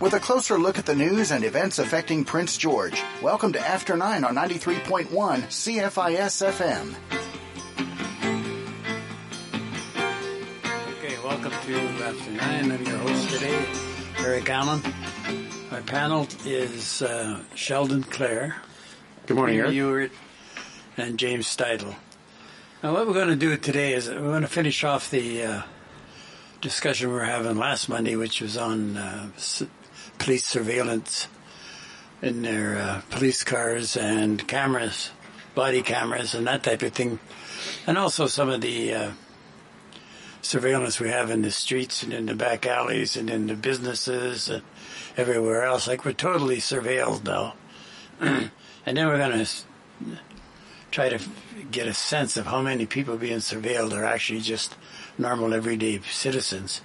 with a closer look at the news and events affecting Prince George. Welcome to After 9 on 93.1 CFIS-FM. Okay, welcome to After 9. I'm your host today, Eric Allen. My panel is Sheldon Clare. Good morning, Eric. Ewart, and James Steidle. Now, what we're going to do today is we're going to finish off the discussion we were having last Monday, which was on police surveillance in their police cars and cameras, body cameras and that type of thing, and also some of the surveillance we have in the streets and in the back alleys and in the businesses and everywhere else. Like, we're totally surveilled now. And then we're going to try to get a sense of how many people being surveilled are actually just normal everyday citizens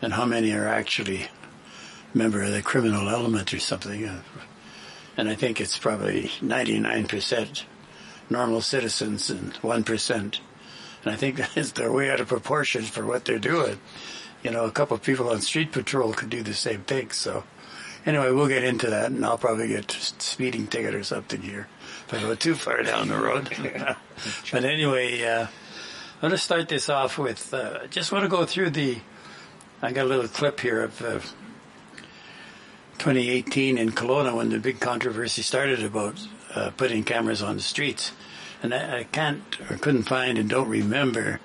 and how many are actually a member of the criminal element or something. And I think it's probably 99% normal citizens and 1%. And I think they're way out of proportion for what they're doing. You know, a couple of people on street patrol could do the same thing. So anyway, we'll get into that, and I'll probably get a speeding ticket or something here if I go too far down the road. But anyway, I'm going to start this off with, I just want to go through the, I got a little clip here of 2018 in Kelowna when the big controversy started about putting cameras on the streets. And I can't or couldn't find and don't remember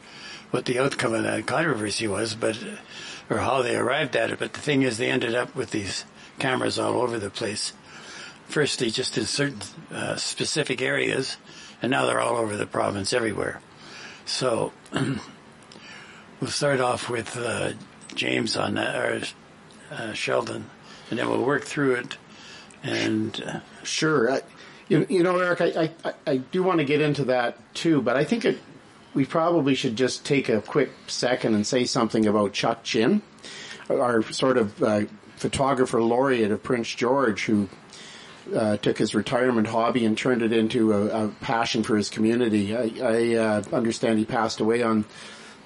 what the outcome of that controversy was, but or how they arrived at it. But the thing is, they ended up with these cameras all over the place. Firstly, just in certain specific areas, and now they're all over the province, everywhere. So we'll start off with James on that, or Sheldon, and then we'll work through it. And sure, you know, Eric, I do want to get into that too, but I think we probably should just take a quick second and say something about Chuck Chin, our sort of photographer laureate of Prince George, who took his retirement hobby and turned it into a passion for his community. I understand he passed away on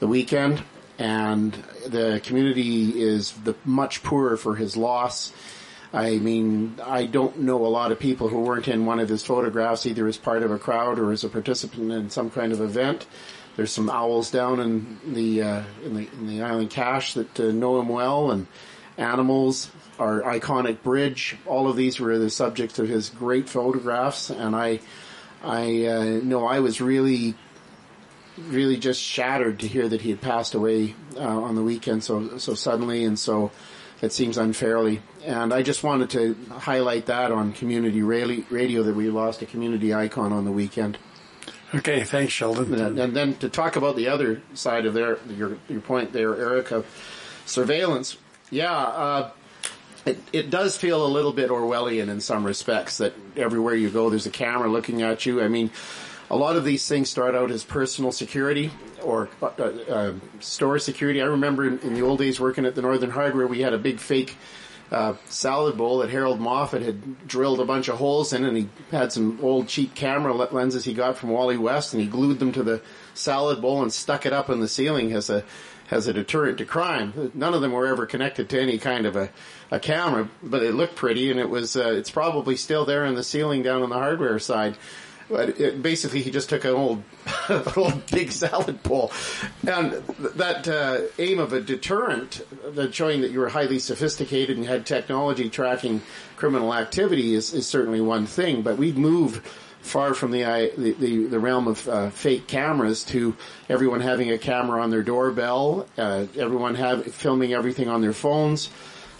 the weekend, and the community is much poorer for his loss. I mean, I don't know a lot of people who weren't in one of his photographs, either as part of a crowd or as a participant in some kind of event. There's some owls down in the Island Cache that know him well, and animals, our iconic bridge. All of these were the subjects of his great photographs, and I know I was really, really just shattered to hear that he had passed away on the weekend so suddenly, and so it seems unfairly. And I just wanted to highlight that on community radio that we lost a community icon on the weekend. Okay, thanks, Sheldon. And then to talk about the other side of your point there, Erica, surveillance. Yeah, it does feel a little bit Orwellian in some respects, that everywhere you go there's a camera looking at you. I mean, a lot of these things start out as personal security or store security. I remember in the old days working at the Northern Hardware, we had a big fake salad bowl that Harold Moffat had drilled a bunch of holes in, and he had some old cheap camera lenses he got from Wally West, and he glued them to the salad bowl and stuck it up on the ceiling as a deterrent to crime. None of them were ever connected to any kind of a camera, but it looked pretty, and it was it's probably still there in the ceiling down on the hardware side. But basically, he just took an old big salad bowl, and that aim of a deterrent, showing that you were highly sophisticated and had technology tracking criminal activity, is certainly one thing. But we've moved far from the realm of fake cameras to everyone having a camera on their doorbell, everyone filming everything on their phones,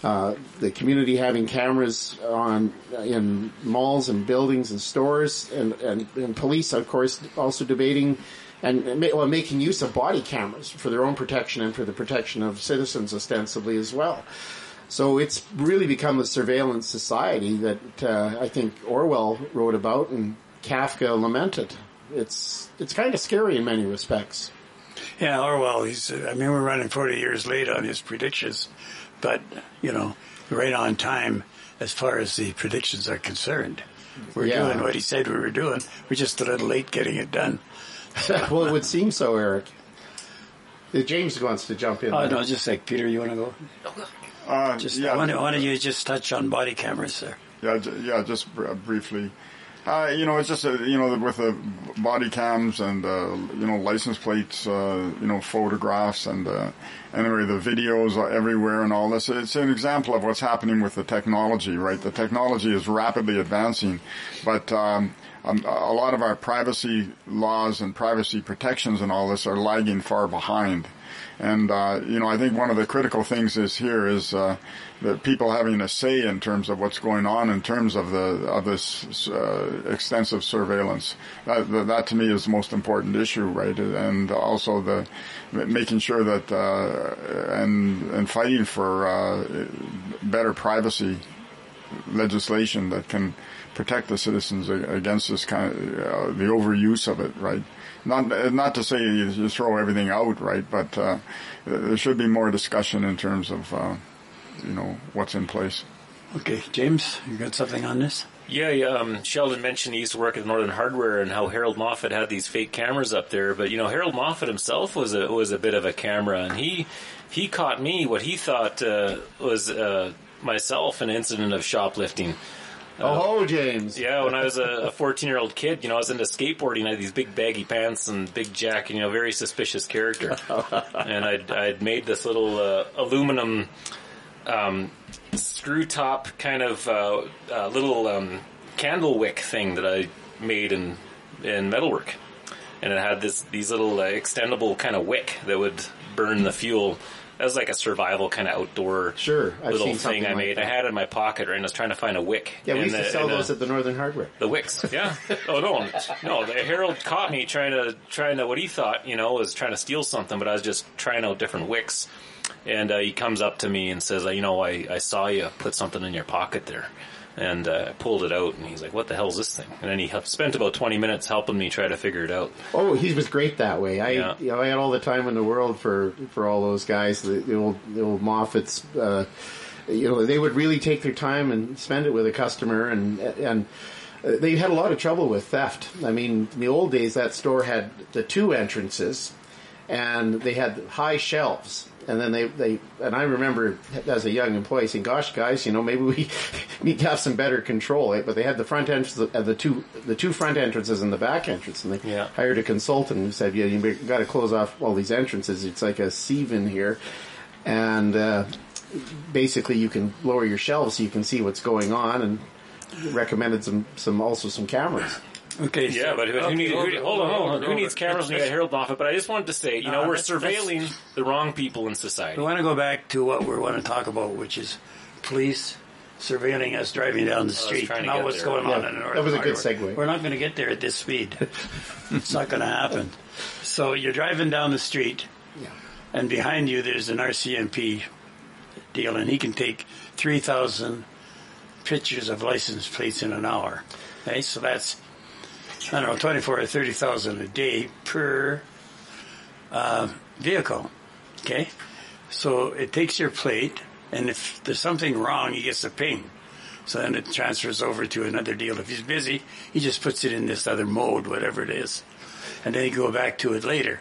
the community having cameras on in malls and buildings and stores, and police, of course, also debating and making use of body cameras for their own protection and for the protection of citizens ostensibly as well. So it's really become a surveillance society that I think Orwell wrote about and Kafka lamented. It's kind of scary in many respects. Yeah, Orwell, we're running 40 years late on his predictions, but, you know, right on time as far as the predictions are concerned. We're doing what he said we were doing. We're just a little late getting it done. Well, it would seem so, Eric. James wants to jump in. Oh, no, just like, Peter, you want to go? Why don't you just touch on body cameras there? Yeah, just briefly. It's just, with the body cams and, license plates, photographs and, anyway, the videos are everywhere and all this. It's an example of what's happening with the technology, right? The technology is rapidly advancing, but, a lot of our privacy laws and privacy protections and all this are lagging far behind. And, I think one of the critical things is that people having a say in terms of what's going on in terms of this extensive surveillance. That to me is the most important issue, right? And also the making sure that, and fighting for, better privacy legislation that can protect the citizens against this kind of, the overuse of it, right? Not to say you throw everything out, right? But there should be more discussion in terms of, what's in place. Okay, James, you got something on this? Yeah. Sheldon mentioned he used to work at Northern Hardware and how Harold Moffat had these fake cameras up there. But Harold Moffat himself was a bit of a camera, and he caught me what he thought was myself an incident of shoplifting. James. Yeah, when I was a 14-year-old kid, I was into skateboarding. I had these big baggy pants and big jacket, very suspicious character. And I'd made this little aluminum screw-top kind of little candle wick thing that I made in metalwork. And it had these little extendable kind of wick that would burn the fuel. That was like a survival kind of outdoor little thing I made. Like I had it in my pocket, right? And I was trying to find a wick. Yeah, we used to sell those at the Northern Hardware. The wicks, yeah. No. Harold caught me trying to what he thought, was trying to steal something, but I was just trying out different wicks. And he comes up to me and says, I saw you put something in your pocket there. And I pulled it out, and he's like, what the hell is this thing? And then he spent about 20 minutes helping me try to figure it out. Oh, he was great that way. I had all the time in the world for all those guys, the old Moffats. They would really take their time and spend it with a customer, and they had a lot of trouble with theft. I mean, in the old days, that store had the two entrances, and they had high shelves. And then I remember as a young employee saying, gosh, guys, maybe we need to have some better control. Right? But they had the front entrance, the two front entrances and the back entrance. And they hired a consultant who said, you've got to close off all these entrances. It's like a sieve in here. And basically you can lower your shelves so you can see what's going on, and recommended some cameras. Okay. Yeah, but who needs cameras when you got Harold Moffat? But I just wanted to say, we're surveilling the wrong people in society. We want to go back to what we want to talk about, which is police surveilling us driving down the street, not what's going on in the North. That was a good segue. We're not going to get there at this speed. It's not going to happen. So you're driving down the street, and behind you there's an RCMP deal, and he can take 3,000 pictures of license plates in an hour. Okay, so that's 24 or 30,000 a day per vehicle, okay? So it takes your plate, and if there's something wrong, he gets a ping. So then it transfers over to another deal. If he's busy, he just puts it in this other mode, whatever it is, and then you go back to it later.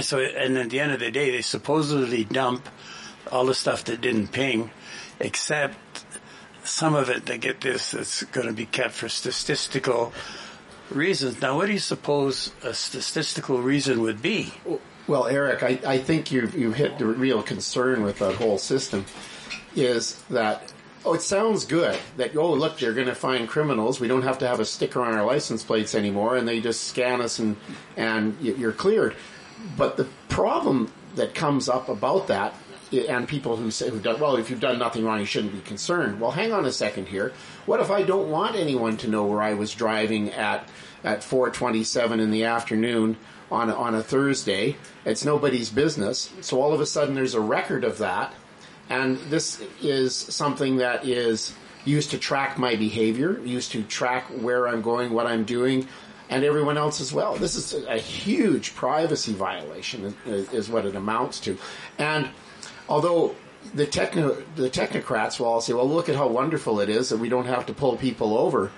So, and at the end of the day, they supposedly dump all the stuff that didn't ping, except some of it, they get this, that's going to be kept for statistical reasons. Now, what do you suppose a statistical reason would be? Well, Eric, I think you hit the real concern with that whole system, is that, it sounds good that, look, you're going to find criminals. We don't have to have a sticker on our license plates anymore, and they just scan us and you're cleared. But the problem that comes up about that, and people who say, if you've done nothing wrong, you shouldn't be concerned. Well, hang on a second here. What if I don't want anyone to know where I was driving at 4:27 in the afternoon on a Thursday? It's nobody's business. So all of a sudden there's a record of that. And this is something that is used to track my behavior, used to track where I'm going, what I'm doing, and everyone else as well. This is a huge privacy violation is what it amounts to. And although the technocrats will all say, well, look at how wonderful it is that we don't have to pull people over.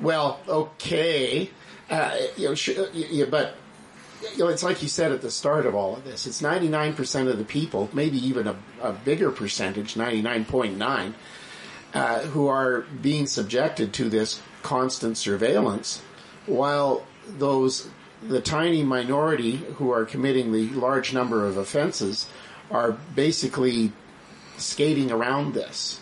Well, okay. But you know, it's like you said at the start of all of this, it's 99% of the people, maybe even a bigger percentage, 99.9, who are being subjected to this constant surveillance, while those, the tiny minority who are committing the large number of offenses are basically skating around this.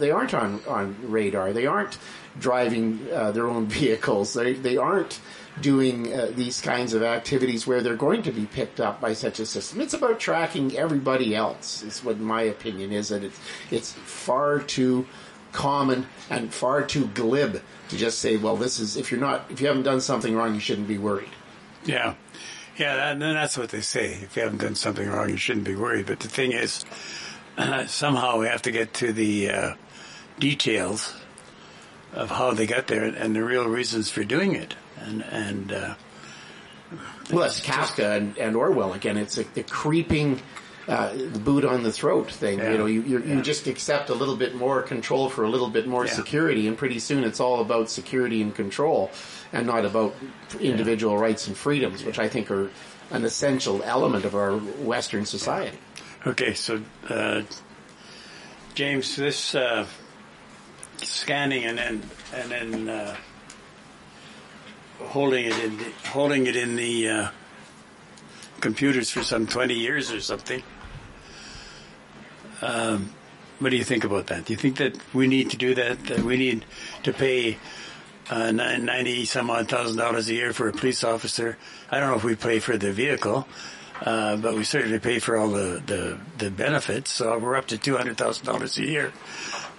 They aren't on radar. They aren't driving their own vehicles. They aren't doing these kinds of activities where they're going to be picked up by such a system. It's about tracking everybody else, is what my opinion is, and it's far too common and far too glib to just say, well, this is, if you haven't done something wrong, you shouldn't be worried. Yeah. Yeah, and that's what they say. If you haven't done something wrong, you shouldn't be worried. But the thing is, somehow we have to get to the details of how they got there and the real reasons for doing it. Well, it's Kafka and Orwell again. It's the creeping the boot on the throat thing. Yeah. You know, you just accept a little bit more control for a little bit more security, and pretty soon it's all about security and control, and not about individual rights and freedoms, which I think are an essential element of our Western society. Okay, so James, this scanning and then holding it in the computers for some 20 years or something. What do you think about that? Do you think that we need to do that? That we need to pay $90,000 a year for a police officer? I don't know if we pay for the vehicle. But we certainly pay for all the benefits, so we're up to $200,000 a year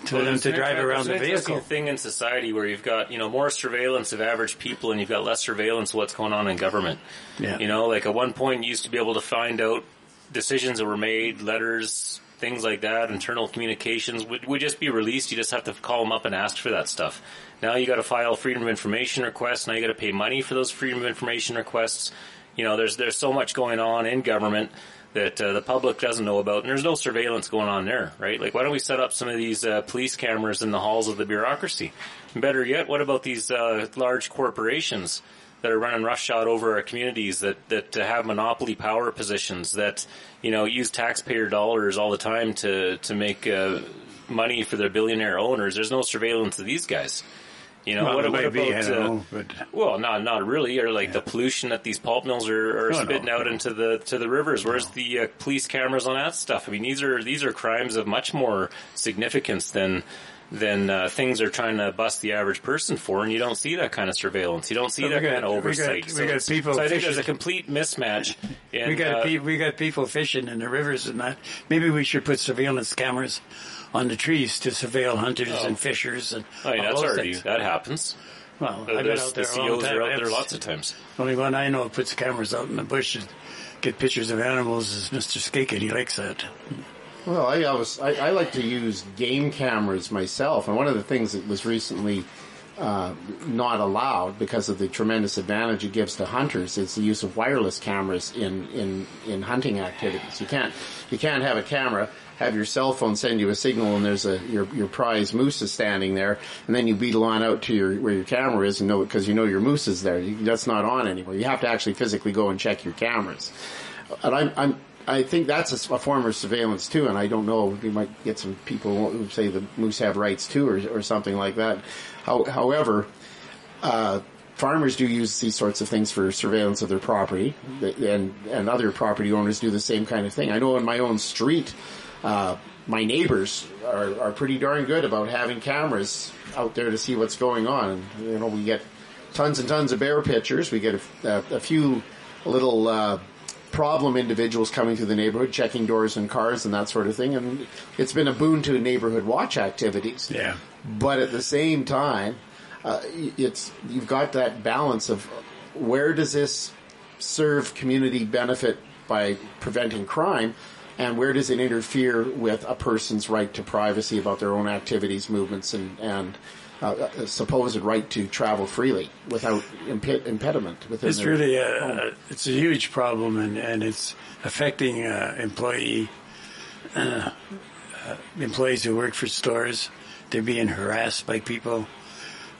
for them to drive around the vehicle. It's an interesting thing in society where you've got, you know, more surveillance of average people and you've got less surveillance of what's going on in government. Yeah. You know, like at one point you used to be able to find out decisions that were made, letters, things like that, internal communications would just be released. You just have to call them up and ask for that stuff. Now you got to file freedom of information requests. Now you got to pay money for those freedom of information requests. You know, there's so much going on in government that the public doesn't know about, and there's no surveillance going on there, right? Like, why don't we set up some of these police cameras in the halls of the bureaucracy? And better yet, what about these large corporations that are running roughshod over our communities that have monopoly power positions that, you know, use taxpayer dollars all the time to make money for their billionaire owners? There's no surveillance of these guys. You know, well, what about, be, know, but... well, not really, or like the pollution that these pulp mills are spitting out into the rivers. Where's the police cameras on that stuff? I mean, these are crimes of much more significance than things they're trying to bust the average person for, and you don't see that kind of surveillance. You don't see kind of oversight. I think there's a complete mismatch. We got people fishing in the rivers and that. Maybe we should put surveillance cameras on the trees to surveil hunters and fishers and that happens. Well, I've been out there a long time. Are out there lots of times. Only one I know puts cameras out in the bush and get pictures of animals is Mr. Skaken. He likes that. Well, I like to use game cameras myself, and one of the things that was recently not allowed because of the tremendous advantage it gives to hunters is the use of wireless cameras in hunting activities. You can't have a camera, have your cell phone send you a signal, and there's your prize moose is standing there, and then you beetle on out to where your camera is, and know because you know your moose is there. That's not on anymore. You have to actually physically go and check your cameras, and I think that's a form of surveillance too, and I don't know. We might get some people who say the moose have rights too, or something like that. However, farmers do use these sorts of things for surveillance of their property, and other property owners do the same kind of thing. I know in my own street, my neighbors are pretty darn good about having cameras out there to see what's going on. And, you know, we get tons and tons of bear pictures. We get a few little problem individuals coming through the neighborhood, checking doors and cars and that sort of thing, and it's been a boon to neighborhood watch activities. Yeah. But at the same time, you've got that balance of where does this serve community benefit by preventing crime, and where does it interfere with a person's right to privacy about their own activities, movements, and supposed right to travel freely without impediment. It's really it's a huge problem, and it's affecting employees who work for stores. They're being harassed by people,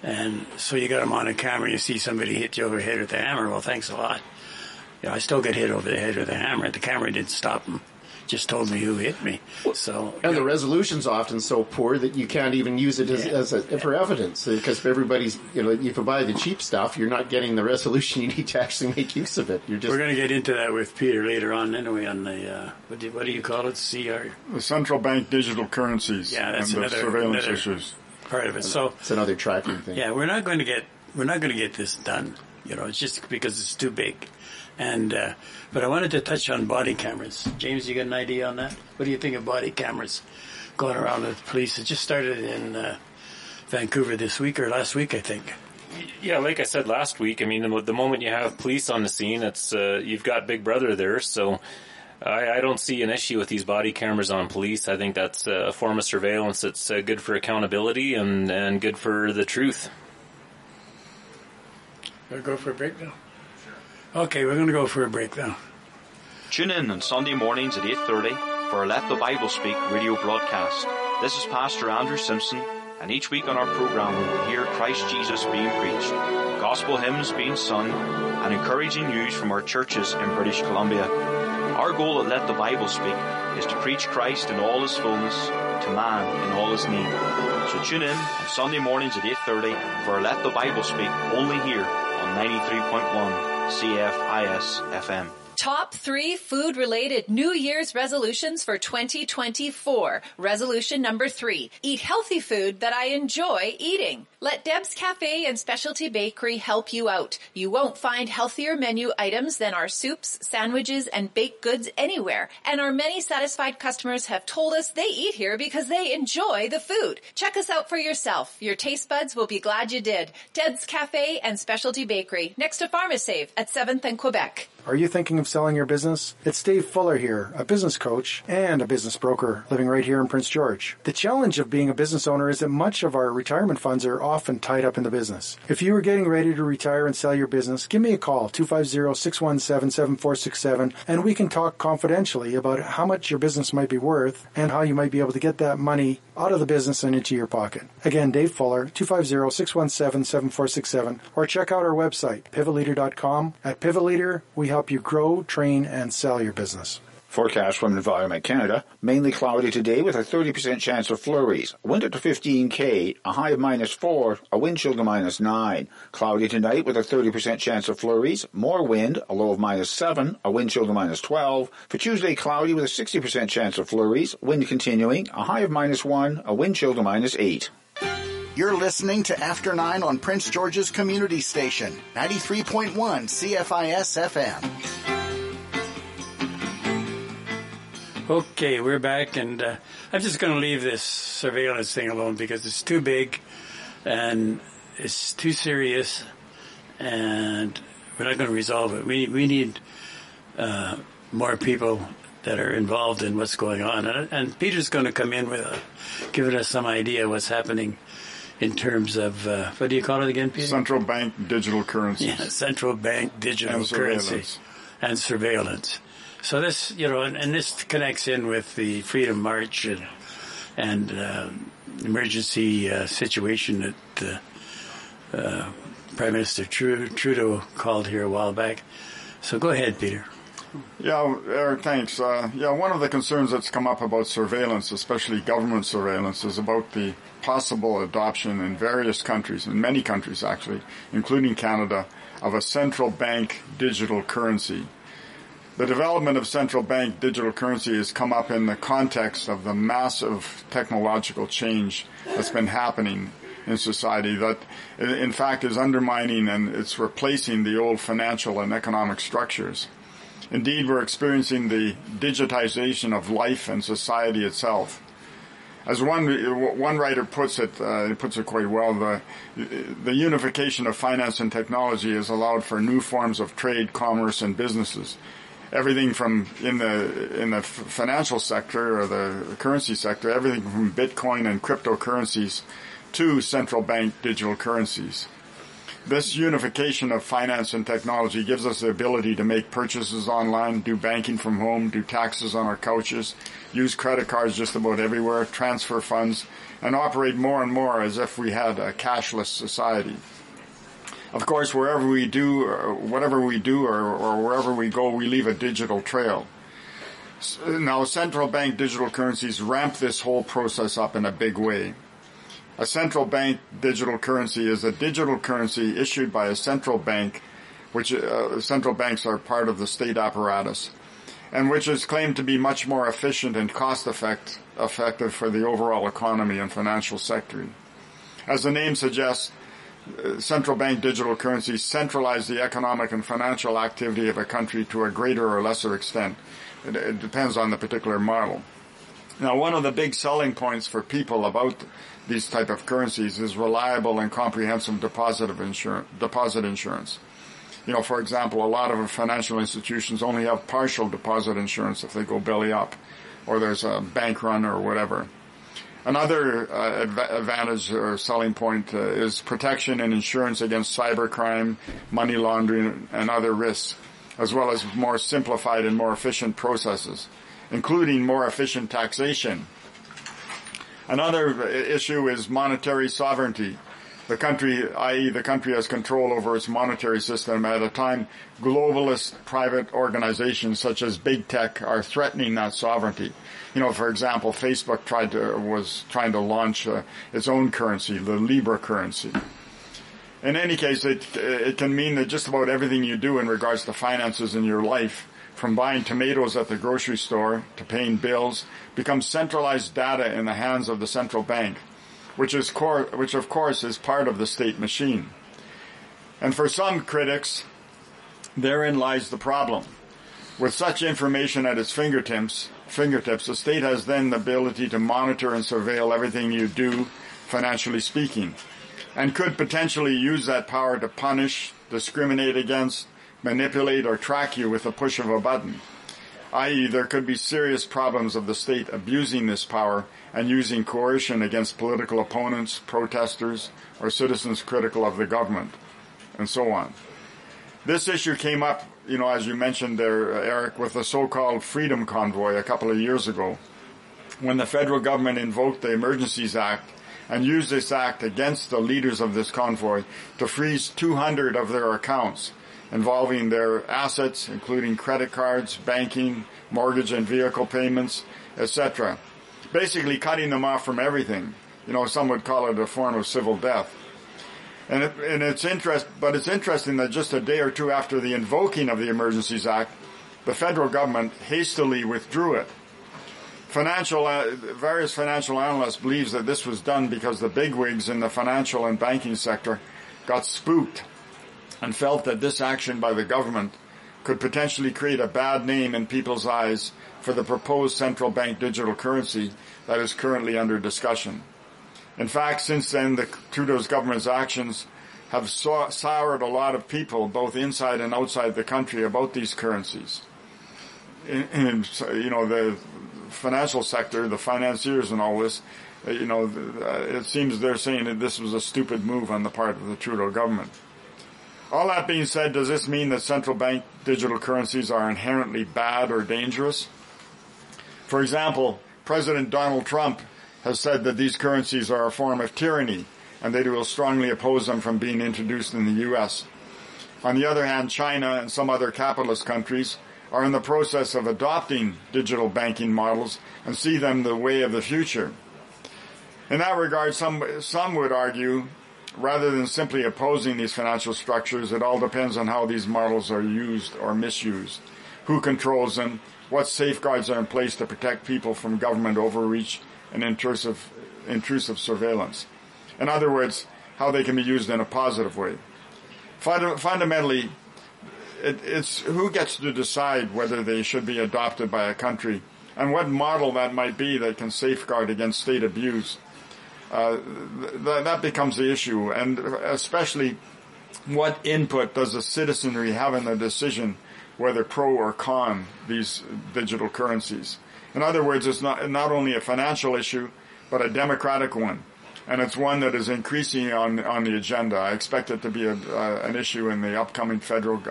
and so you got them on a camera. You see somebody hit you over the head with a hammer. Well, thanks a lot. You know, I still get hit over the head with a hammer. The camera didn't stop him. Just told me who hit me. So, and the resolution's often so poor that you can't even use it as for evidence, because everybody's, you know, if you buy the cheap stuff, you're not getting the resolution you need to actually make use of it. You're just, we're going to get into that with Peter later on anyway on the what do you call it? The central bank digital currencies. Yeah, that's and another, the surveillance another issues. Part of it. So it's another tracking thing. Yeah, we're not going to get this done. You know, it's just because it's too big. And but I wanted to touch on body cameras. James, you got an idea on that? What do you think of body cameras going around with the police? It just started in Vancouver this week or last week, I think. Yeah, like I said last week, I mean, the moment you have police on the scene, it's you've got Big Brother there. So I don't see an issue with these body cameras on police. I think that's a form of surveillance that's good for accountability and good for the truth. I'll go for a break now. Okay, we're going to go for a break now. Tune in on Sunday mornings at 8:30 for our Let the Bible Speak radio broadcast. This is Pastor Andrew Simpson, and each week on our program we will hear Christ Jesus being preached, gospel hymns being sung, and encouraging news from our churches in British Columbia. Our goal at Let the Bible Speak is to preach Christ in all his fullness, to man in all his need. So tune in on Sunday mornings at 8:30 for our Let the Bible Speak, only here on 93.1. CFIS-FM. Top 3 food-related New Year's resolutions for 2024. Resolution number 3. Eat healthy food that I enjoy eating. Let Deb's Cafe and Specialty Bakery help you out. You won't find healthier menu items than our soups, sandwiches, and baked goods anywhere. And our many satisfied customers have told us they eat here because they enjoy the food. Check us out for yourself. Your taste buds will be glad you did. Deb's Cafe and Specialty Bakery, next to PharmaSave at 7th and Quebec. Are you thinking of selling your business? It's Dave Fuller here, a business coach and a business broker living right here in Prince George. The challenge of being a business owner is that much of our retirement funds are often tied up in the business. If you are getting ready to retire and sell your business, give me a call, 250-617-7467, and we can talk confidentially about how much your business might be worth and how you might be able to get that money out of the business and into your pocket. Again, Dave Fuller, 250-617-7467, or check out our website, pivotleader.com. At Pivot Leader, we help you grow, train, and sell your business. Forecast from Environment Canada, mainly cloudy today with a 30% chance of flurries. Wind up to 15 km, a high of -4, a wind chill to -9. Cloudy tonight with a 30% chance of flurries, more wind, a low of -7, a wind chill to -12. For Tuesday, cloudy with a 60% chance of flurries, wind continuing, a high of -1, a wind chill to -8. You're listening to After 9 on Prince George's Community Station, 93.1 CFIS-FM. Okay, we're back, and I'm just going to leave this surveillance thing alone because it's too big and it's too serious, and we're not going to resolve it. We need more people that are involved in what's going on, and Peter's going to come in with giving us some idea of what's happening in terms of, what do you call it again, Peter? Central bank digital currency. Yeah, central bank digital currency and surveillance. So this, you know, and this connects in with the Freedom March and emergency situation that Prime Minister Trudeau called here a while back. So go ahead, Peter. Yeah, Eric, thanks. One of the concerns that's come up about surveillance, especially government surveillance, is about the possible adoption in various countries, in many countries actually, including Canada, of a central bank digital currency. The development of central bank digital currency has come up in the context of the massive technological change that's been happening in society that, in fact, is undermining and it's replacing the old financial and economic structures. Indeed, we're experiencing the digitization of life and society itself. As one writer puts it, quite well, the unification of finance and technology has allowed for new forms of trade, commerce, and businesses. Everything from in the financial sector or the currency sector, everything from Bitcoin and cryptocurrencies to central bank digital currencies. This unification of finance and technology gives us the ability to make purchases online, do banking from home, do taxes on our couches, use credit cards just about everywhere, transfer funds, and operate more and more as if we had a cashless society. Of course, wherever we do, or whatever we do, or wherever we go, we leave a digital trail. Now, central bank digital currencies ramp this whole process up in a big way. A central bank digital currency is a digital currency issued by a central bank, which central banks are part of the state apparatus, and which is claimed to be much more efficient and cost-effective for the overall economy and financial sector. As the name suggests, central bank digital currencies centralize the economic and financial activity of a country to a greater or lesser extent. It depends on the particular model. Now, one of the big selling points for people about these type of currencies is reliable and comprehensive deposit insurance. You know, for example, a lot of financial institutions only have partial deposit insurance if they go belly up, or there's a bank run or whatever. Another advantage or selling point is protection and insurance against cybercrime, money laundering, and other risks, as well as more simplified and more efficient processes, including more efficient taxation. Another issue is monetary sovereignty. The country, i.e. the country, has control over its monetary system at a time globalist private organizations such as big tech are threatening that sovereignty. You know, for example, Facebook was trying to launch its own currency, the Libra currency. In any case, it can mean that just about everything you do in regards to finances in your life, from buying tomatoes at the grocery store to paying bills, becomes centralized data in the hands of the central bank, which of course is part of the state machine. And for some critics, therein lies the problem. With such information at its fingertips, the state has then the ability to monitor and surveil everything you do, financially speaking, and could potentially use that power to punish, discriminate against, manipulate, or track you with the push of a button. I.e., there could be serious problems of the state abusing this power and using coercion against political opponents, protesters, or citizens critical of the government, and so on. This issue came up, you know, as you mentioned there, Eric, with the so-called Freedom Convoy a couple of years ago, when the federal government invoked the Emergencies Act and used this act against the leaders of this convoy to freeze 200 of their accounts, involving their assets, including credit cards, banking, mortgage and vehicle payments, etc. Basically cutting them off from everything. You know, some would call it a form of civil death. But it's interesting that just a day or two after the invoking of the Emergencies Act, the federal government hastily withdrew it. Various financial analysts believe that this was done because the bigwigs in the financial and banking sector got spooked and felt that this action by the government could potentially create a bad name in people's eyes for the proposed central bank digital currency that is currently under discussion. In fact, since then, the Trudeau's government's actions have soured a lot of people, both inside and outside the country, about these currencies. You know, the financial sector, the financiers and all this, you know, it seems they're saying that this was a stupid move on the part of the Trudeau government. All that being said, does this mean that central bank digital currencies are inherently bad or dangerous? For example, President Donald Trump has said that these currencies are a form of tyranny and that he will strongly oppose them from being introduced in the U.S. On the other hand, China and some other capitalist countries are in the process of adopting digital banking models and see them the way of the future. In that regard, some would argue, rather than simply opposing these financial structures, it all depends on how these models are used or misused, who controls them, what safeguards are in place to protect people from government overreach and intrusive surveillance. In other words, how they can be used in a positive way. Fundamentally, it's who gets to decide whether they should be adopted by a country and what model that might be that can safeguard against state abuse. That becomes the issue, and especially what input does the citizenry have in the decision whether pro or con these digital currencies. In other words, it's not only a financial issue, but a democratic one, and it's one that is increasing on the agenda. I expect it to be an issue in the upcoming federal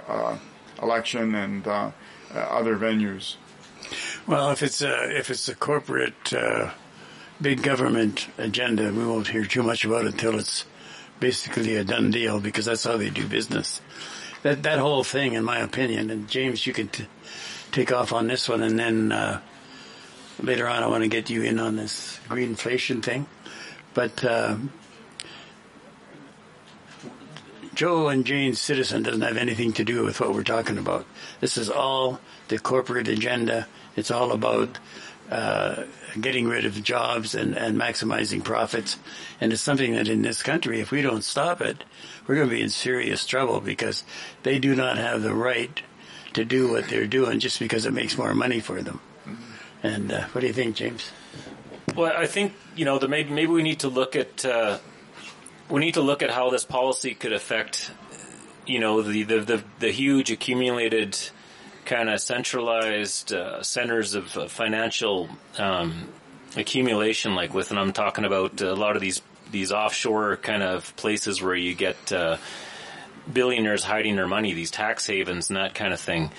election and other venues. Well, if it's a corporate big government agenda, we won't hear too much about it until it's basically a done deal, because that's how they do business. That whole thing, in my opinion, and James, you could take off on this one, and then later on I want to get you in on this green inflation thing. But Joe and Jane's Citizen doesn't have anything to do with what we're talking about. This is all the corporate agenda. It's all about getting rid of jobs and maximizing profits. And it's something that in this country, if we don't stop it, we're going to be in serious trouble, because they do not have the right to do what they're doing just because it makes more money for them. And what do you think, James? Well, I think, you know, maybe we need to look at how this policy could affect, you know, the huge accumulated kind of centralized centers of financial accumulation, like with, and I'm talking about a lot of these offshore kind of places where you get billionaires hiding their money, these tax havens and that kind of thing.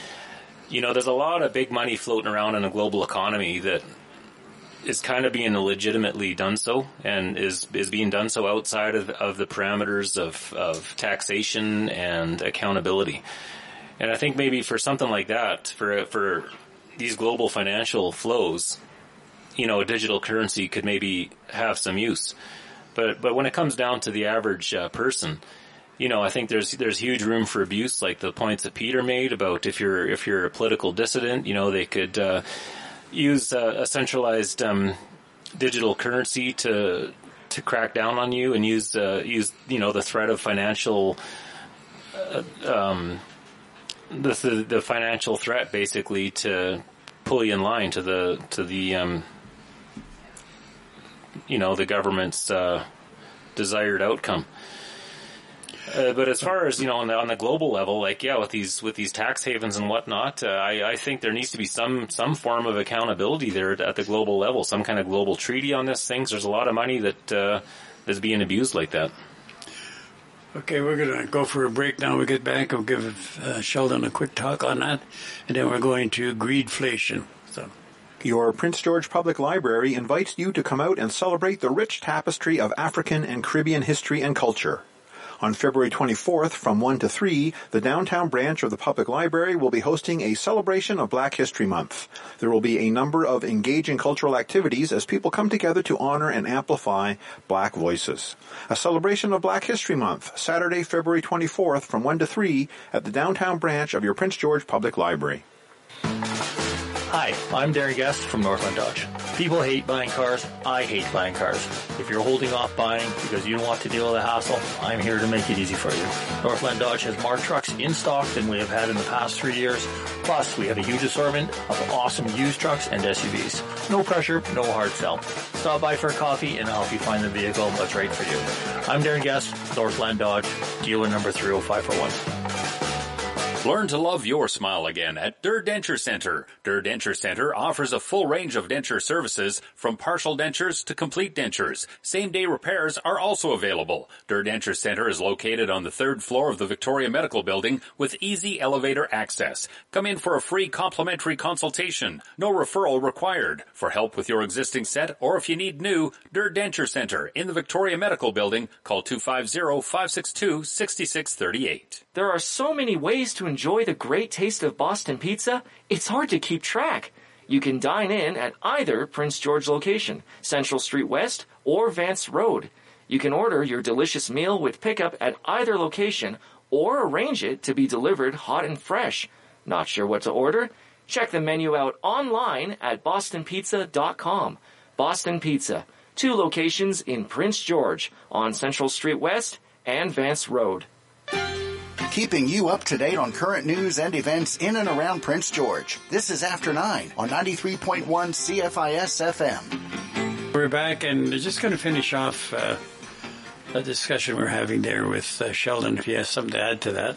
You know, there's a lot of big money floating around in a global economy that is kind of being illegitimately done so, and is being done so outside of the parameters of taxation and accountability. And I think maybe for something like that, for these global financial flows, you know, a digital currency could maybe have some use. But when it comes down to the average person, you know, I think there's huge room for abuse, like the points that Peter made about if you're a political dissident, you know, they could use a centralized digital currency to crack down on you, and use you know, the threat of financial the financial threat basically to pull you in line to the you know, the government's desired outcome. But as far as, you know, on the global level, like, yeah, with these tax havens and whatnot, I think there needs to be some form of accountability there at the global level, some kind of global treaty on this thing. So there's a lot of money that's being abused like that. Okay, we're going to go for a break now. We get back, I'll give Sheldon a quick talk on that, and then we're going to greedflation. So. Your Prince George Public Library invites you to come out and celebrate the rich tapestry of African and Caribbean history and culture. On February 24th, from 1 to 3, the downtown branch of the Public Library will be hosting a celebration of Black History Month. There will be a number of engaging cultural activities as people come together to honor and amplify Black voices. A celebration of Black History Month, Saturday, February 24th, from 1 to 3, at the downtown branch of your Prince George Public Library. Hi, I'm Derek Guest from Northland Dodge. People hate buying cars. I hate buying cars. If you're holding off buying because you don't want to deal with the hassle, I'm here to make it easy for you. Northland Dodge has more trucks in stock than we have had in the past 3 years. Plus, we have a huge assortment of awesome used trucks and SUVs. No pressure, no hard sell. Stop by for a coffee and I'll help you find the vehicle that's right for you. I'm Derek Guest, Northland Dodge, dealer number 30541. Learn to love your smile again at Der Denture Center. Der Denture Center offers a full range of denture services, from partial dentures to complete dentures. Same-day repairs are also available. Der Denture Center is located on the 3rd floor of the Victoria Medical Building with easy elevator access. Come in for a free complimentary consultation. No referral required. For help with your existing set, or if you need new, Der Denture Center in the Victoria Medical Building. Call 250-562-6638. There are so many ways to enjoy the great taste of Boston Pizza, it's hard to keep track. You can dine in at either Prince George location, Central Street West or Vance Road. You can order your delicious meal with pickup at either location, or arrange it to be delivered hot and fresh. Not sure what to order? Check the menu out online at bostonpizza.com. Boston Pizza, 2 locations in Prince George, on Central Street West and Vance Road. Keeping you up to date on current news and events in and around Prince George. This is After 9 on 93.1 CFIS-FM. We're back, and just going to finish off a discussion we're having there with Sheldon, if he has something to add to that.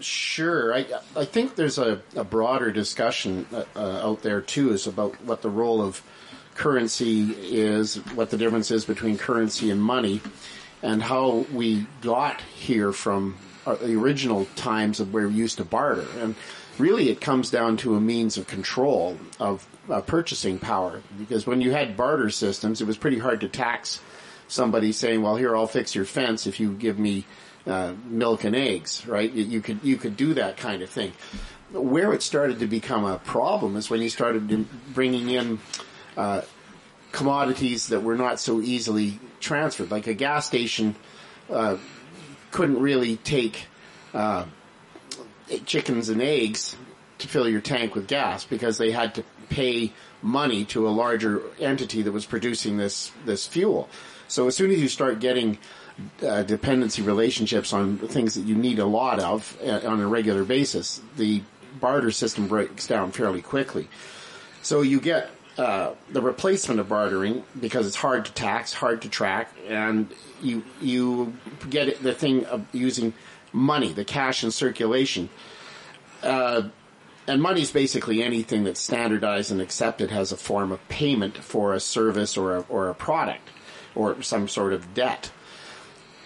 Sure. I think there's a broader discussion out there, too, is about what the role of currency is, what the difference is between currency and money, and how we got here from the original times of where we used to barter. And really it comes down to a means of control of purchasing power, because when you had barter systems, it was pretty hard to tax somebody saying, well, here, I'll fix your fence if you give me milk and eggs, right? You could do that kind of thing. Where it started to become a problem is when you started bringing in commodities that were not so easily transferred. Like a gas station couldn't really take chickens and eggs to fill your tank with gas because they had to pay money to a larger entity that was producing this fuel. So as soon as you start getting dependency relationships on things that you need a lot of on a regular basis, the barter system breaks down fairly quickly. So you get the replacement of bartering because it's hard to tax, hard to track, and you get the thing of using money, the cash in circulation. And money is basically anything that's standardized and accepted as a form of payment for a service or a product or some sort of debt.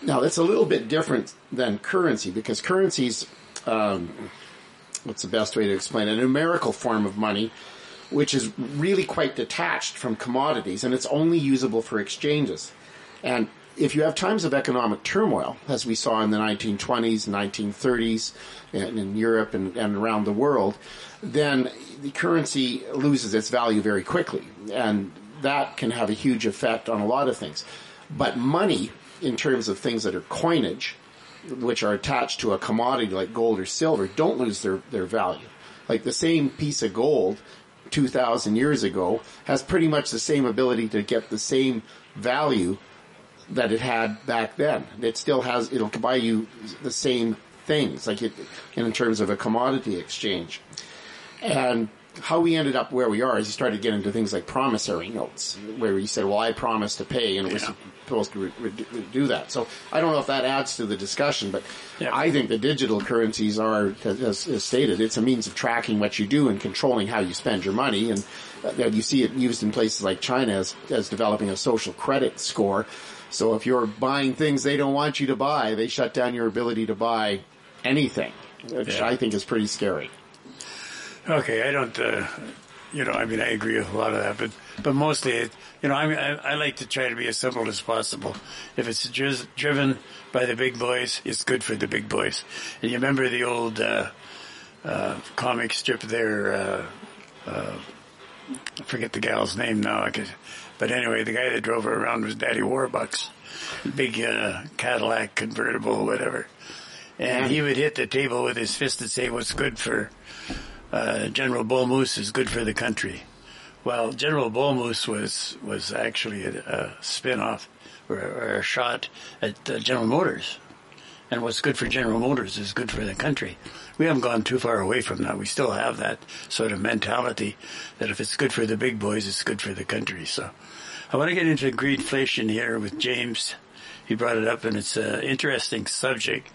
Now, that's a little bit different than currency because currencies, what's the best way to explain it? A numerical form of money, which is really quite detached from commodities, and it's only usable for exchanges. And if you have times of economic turmoil, as we saw in the 1920s, 1930s, and in Europe and around the world, then the currency loses its value very quickly. And that can have a huge effect on a lot of things. But money, in terms of things that are coinage, which are attached to a commodity like gold or silver, don't lose their value. Like the same piece of gold 2,000 years ago has pretty much the same ability to get the same value that it had back then. It still has, it'll buy you the same things, like it, in terms of a commodity exchange. And how we ended up where we are is you started getting into things like promissory notes, where you say, well, I promised to pay, and it was supposed to do that. So I don't know if that adds to the discussion, but I think the digital currencies are, as stated, it's a means of tracking what you do and controlling how you spend your money. And you see it used in places like China as developing a social credit score. So if you're buying things they don't want you to buy, they shut down your ability to buy anything, which I think is pretty scary. Okay, I don't, I mean, I agree with a lot of that, but mostly, I like to try to be as simple as possible. If it's driven by the big boys, it's good for the big boys. And you remember the old comic strip there, I forget the gal's name now, but anyway, the guy that drove her around was Daddy Warbucks, big Cadillac convertible, whatever. And he would hit the table with his fist and say, what's good for General Bull Moose is good for the country. Well, General Bull Moose was actually a spin-off or a shot at General Motors. And what's good for General Motors is good for the country. We haven't gone too far away from that. We still have that sort of mentality that if it's good for the big boys, it's good for the country. So I want to get into greedflation here with James. He brought it up, and it's an interesting subject.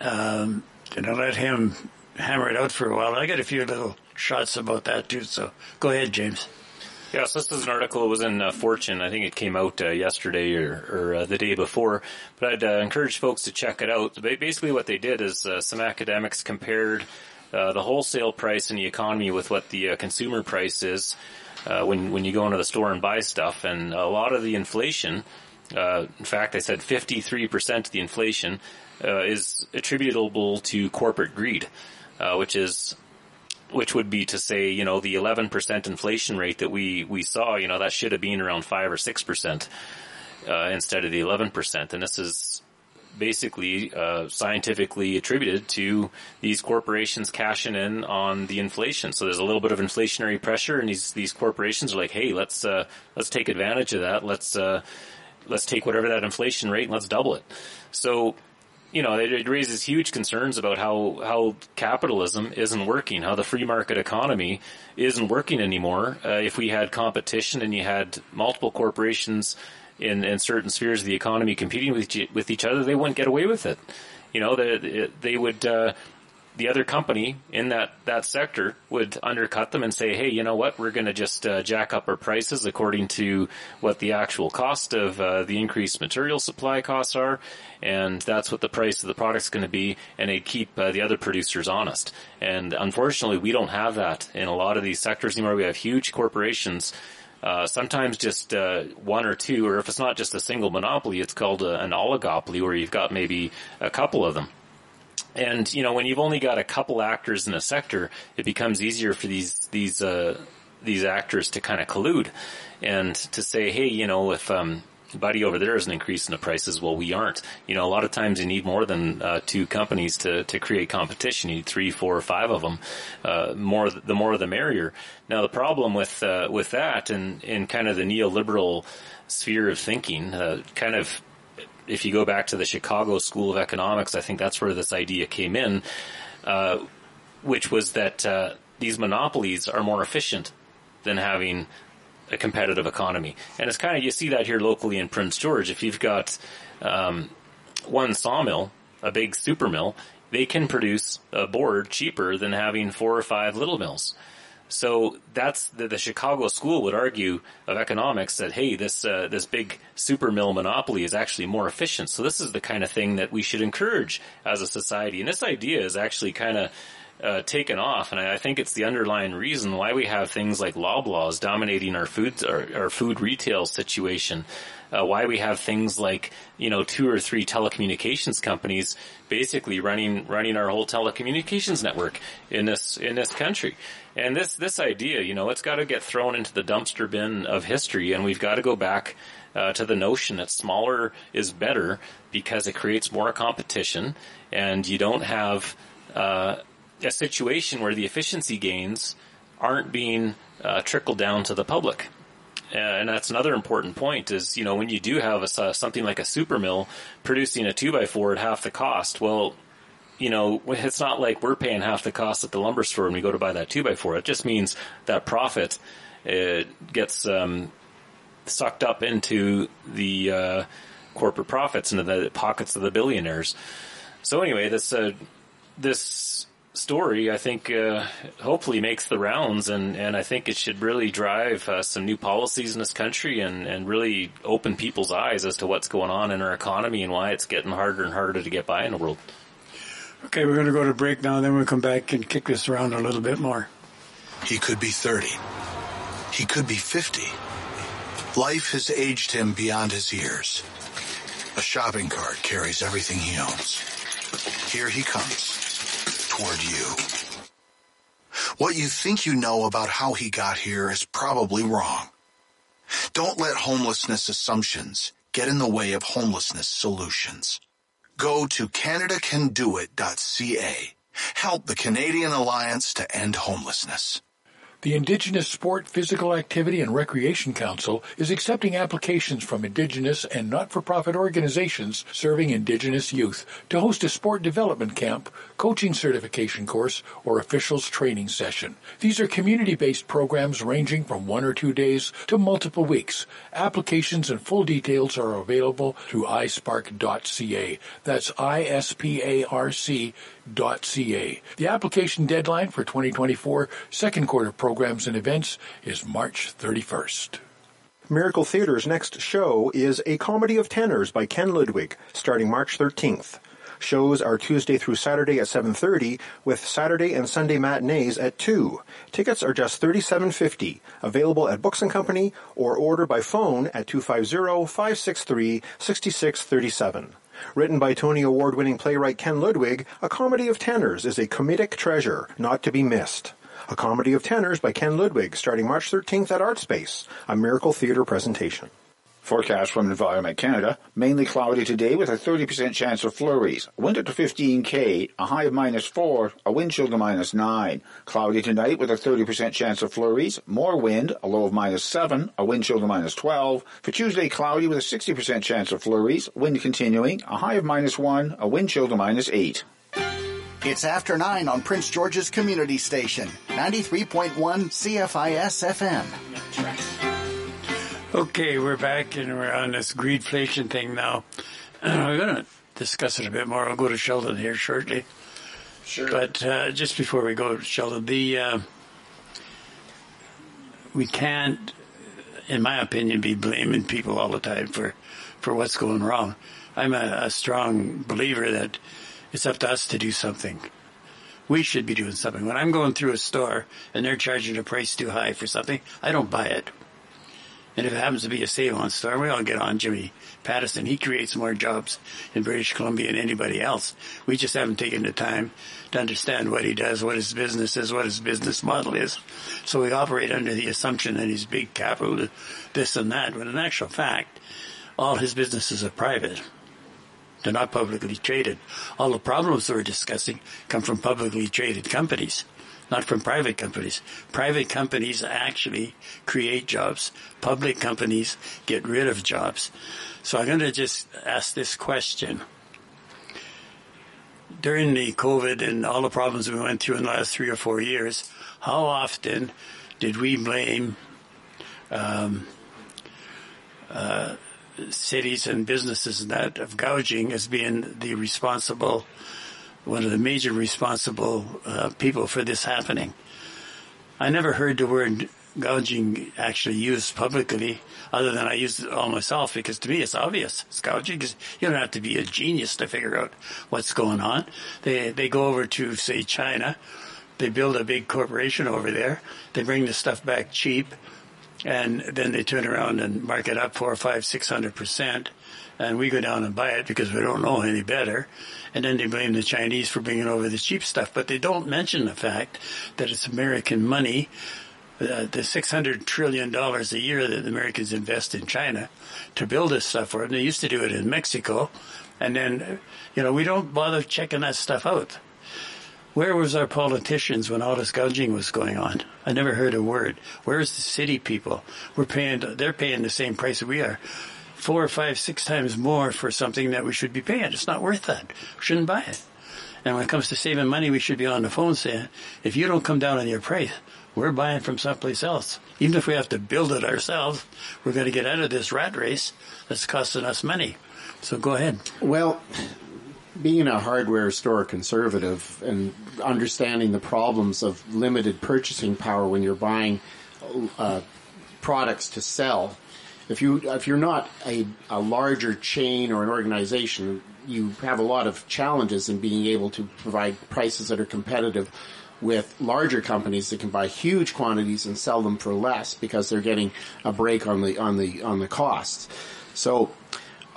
And I'll let him hammer it out for a while. I got a few little shots about that too, so go ahead, James. Yeah, so this is an article that was in Fortune. I think it came out yesterday or the day before, but I'd encourage folks to check it out. Basically what they did is some academics compared the wholesale price in the economy with what the consumer price is when you go into the store and buy stuff, and a lot of the inflation, in fact, I said 53% of the inflation is attributable to corporate greed. Which would be to say, the 11% inflation rate that we saw, that should have been around 5 or 6% instead of the 11%. And this is basically scientifically attributed to these corporations cashing in on the inflation. So there's a little bit of inflationary pressure, and these corporations are like, hey, let's take advantage of that. Let's take whatever that inflation rate and let's double it. So it raises huge concerns about how capitalism isn't working, how the free market economy isn't working anymore. If we had competition and you had multiple corporations in certain spheres of the economy competing with each other, they wouldn't get away with it. They would, the other company in that sector would undercut them and say, hey, you know what, we're going to just jack up our prices according to what the actual cost of the increased material supply costs are, and that's what the price of the product's going to be, and they'd keep the other producers honest. And unfortunately, we don't have that in a lot of these sectors anymore. We have huge corporations Sometimes just one or two, or if it's not just a single monopoly, it's called an oligopoly, where you've got maybe a couple of them. And, you know, when you've only got a couple actors in a sector, it becomes easier for these actors to kind of collude and to say, hey, you know, if buddy over there isn't increasing the prices, well, we aren't. You know, a lot of times you need more than two companies to create competition. You need three, four, or five of them. The more the merrier. Now, the problem with that and in kind of the neoliberal sphere of thinking, kind of, if you go back to the Chicago School of Economics, I think that's where this idea came in, which was that these monopolies are more efficient than having a competitive economy. And it's kind of, you see that here locally in Prince George. If you've got one sawmill, a big super mill, they can produce a board cheaper than having four or five little mills. So that's the Chicago School would argue of economics that, hey, this big super mill monopoly is actually more efficient. So this is the kind of thing that we should encourage as a society. And this idea is actually kind of taken off, and I think it's the underlying reason why we have things like Loblaws dominating our food retail situation. Why we have things like, you know, two or three telecommunications companies basically running our whole telecommunications network in this country. And this idea, you know, it's got to get thrown into the dumpster bin of history, and we've got to go back to the notion that smaller is better, because it creates more competition, and you don't have a situation where the efficiency gains aren't being trickled down to the public. And that's another important point is, you know, when you do have something like a super mill producing a 2x4 at half the cost, well, you know, it's not like we're paying half the cost at the lumber store when we go to buy that 2x4. It just means that profit gets sucked up into the corporate profits, into the pockets of the billionaires. So anyway, this story, I think, hopefully makes the rounds, and I think it should really drive some new policies in this country and really open people's eyes as to what's going on in our economy and why it's getting harder and harder to get by in the world. Okay, we're going to go to break now, then we'll come back and kick this around a little bit more. He could be 30. He could be 50. Life has aged him beyond his years. A shopping cart carries everything he owns. Here he comes. Toward you. What you think you know about how he got here is probably wrong. Don't let homelessness assumptions get in the way of homelessness solutions. Go to CanadaCanDoIt.ca. Help the Canadian Alliance to End Homelessness. The Indigenous Sport, Physical Activity and Recreation Council is accepting applications from Indigenous and not-for-profit organizations serving Indigenous youth to host a sport development camp, coaching certification course, or officials training session. These are community-based programs ranging from 1 or 2 days to multiple weeks. Applications and full details are available through isparc.ca. That's isparc.ca. The application deadline for 2024 second quarter programs and events is March 31st. Miracle Theater's next show is A Comedy of Tenors by Ken Ludwig, starting March 13th. Shows are Tuesday through Saturday at 7:30, with Saturday and Sunday matinees at 2. Tickets are just $37.50, available at Books & Company or order by phone at 250-563-6637. Written by Tony Award-winning playwright Ken Ludwig, A Comedy of Tenors is a comedic treasure not to be missed. A Comedy of Tenors by Ken Ludwig, starting March 13th at ArtSpace, a Miracle Theatre presentation. Forecast from Environment Canada, mainly cloudy today with a 30% chance of flurries. Wind up to 15 km/h, a high of -4, a wind chill to -9. Cloudy tonight with a 30% chance of flurries, more wind, a low of -7, a wind chill to -12. For Tuesday, cloudy with a 60% chance of flurries, wind continuing, a high of -1, a wind chill to -8. It's after 9 on Prince George's Community Station, 93.1 CFIS-FM. Okay, we're back and we're on this greedflation thing now. We're going to discuss it a bit more. I'll go to Sheldon here shortly. Sure. But just before we go, Sheldon, we can't, in my opinion, be blaming people all the time for what's going wrong. I'm a strong believer that it's up to us to do something. We should be doing something. When I'm going through a store and they're charging a price too high for something, I don't buy it. And if it happens to be a save-on star, we all get on Jimmy Pattison. He creates more jobs in British Columbia than anybody else. We just haven't taken the time to understand what he does, what his business is, what his business model is. So we operate under the assumption that he's big capital, this and that, when in actual fact, all his businesses are private. They're not publicly traded. All the problems that we're discussing come from publicly traded companies, not from private companies. Private companies actually create jobs. Public companies get rid of jobs. So I'm going to just ask this question. During the COVID and all the problems we went through in the last 3 or 4 years, how often did we blame cities and businesses and that of gouging as being the responsible, one of the major responsible people for this happening? I never heard the word gouging actually used publicly, other than I used it all myself, because to me it's obvious. It's gouging, because you don't have to be a genius to figure out what's going on. They go over to, say, China. They build a big corporation over there. They bring the stuff back cheap. And then they turn around and mark it up 400%, 500%, 600%. And we go down and buy it because we don't know any better. And then they blame the Chinese for bringing over the cheap stuff. But they don't mention the fact that it's American money. The $600 trillion a year that the Americans invest in China to build this stuff for them. They used to do it in Mexico. And then, you know, we don't bother checking that stuff out. Where was our politicians when all this gouging was going on? I never heard a word. Where's the city people? They're paying the same price we are, 4, 5, 6 times more for something that we should be paying. It's not worth that. We shouldn't buy it. And when it comes to saving money, we should be on the phone saying, if you don't come down on your price, we're buying from someplace else. Even if we have to build it ourselves, we're going to get out of this rat race that's costing us money. So go ahead. Well, being a hardware store conservative and understanding the problems of limited purchasing power when you're buying products to sell, if you're not a larger chain or an organization, you have a lot of challenges in being able to provide prices that are competitive with larger companies that can buy huge quantities and sell them for less because they're getting a break on the costs. So,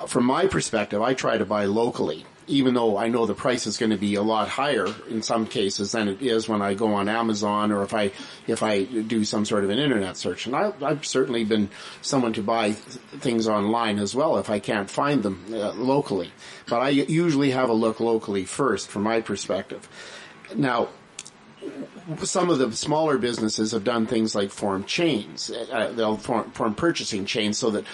from my perspective, I try to buy locally, even though I know the price is going to be a lot higher in some cases than it is when I go on Amazon or if I do some sort of an internet search. And I've certainly been someone to buy things online as well if I can't find them locally. But I usually have a look locally first from my perspective. Now, some of the smaller businesses have done things like form chains. They'll form purchasing chains so that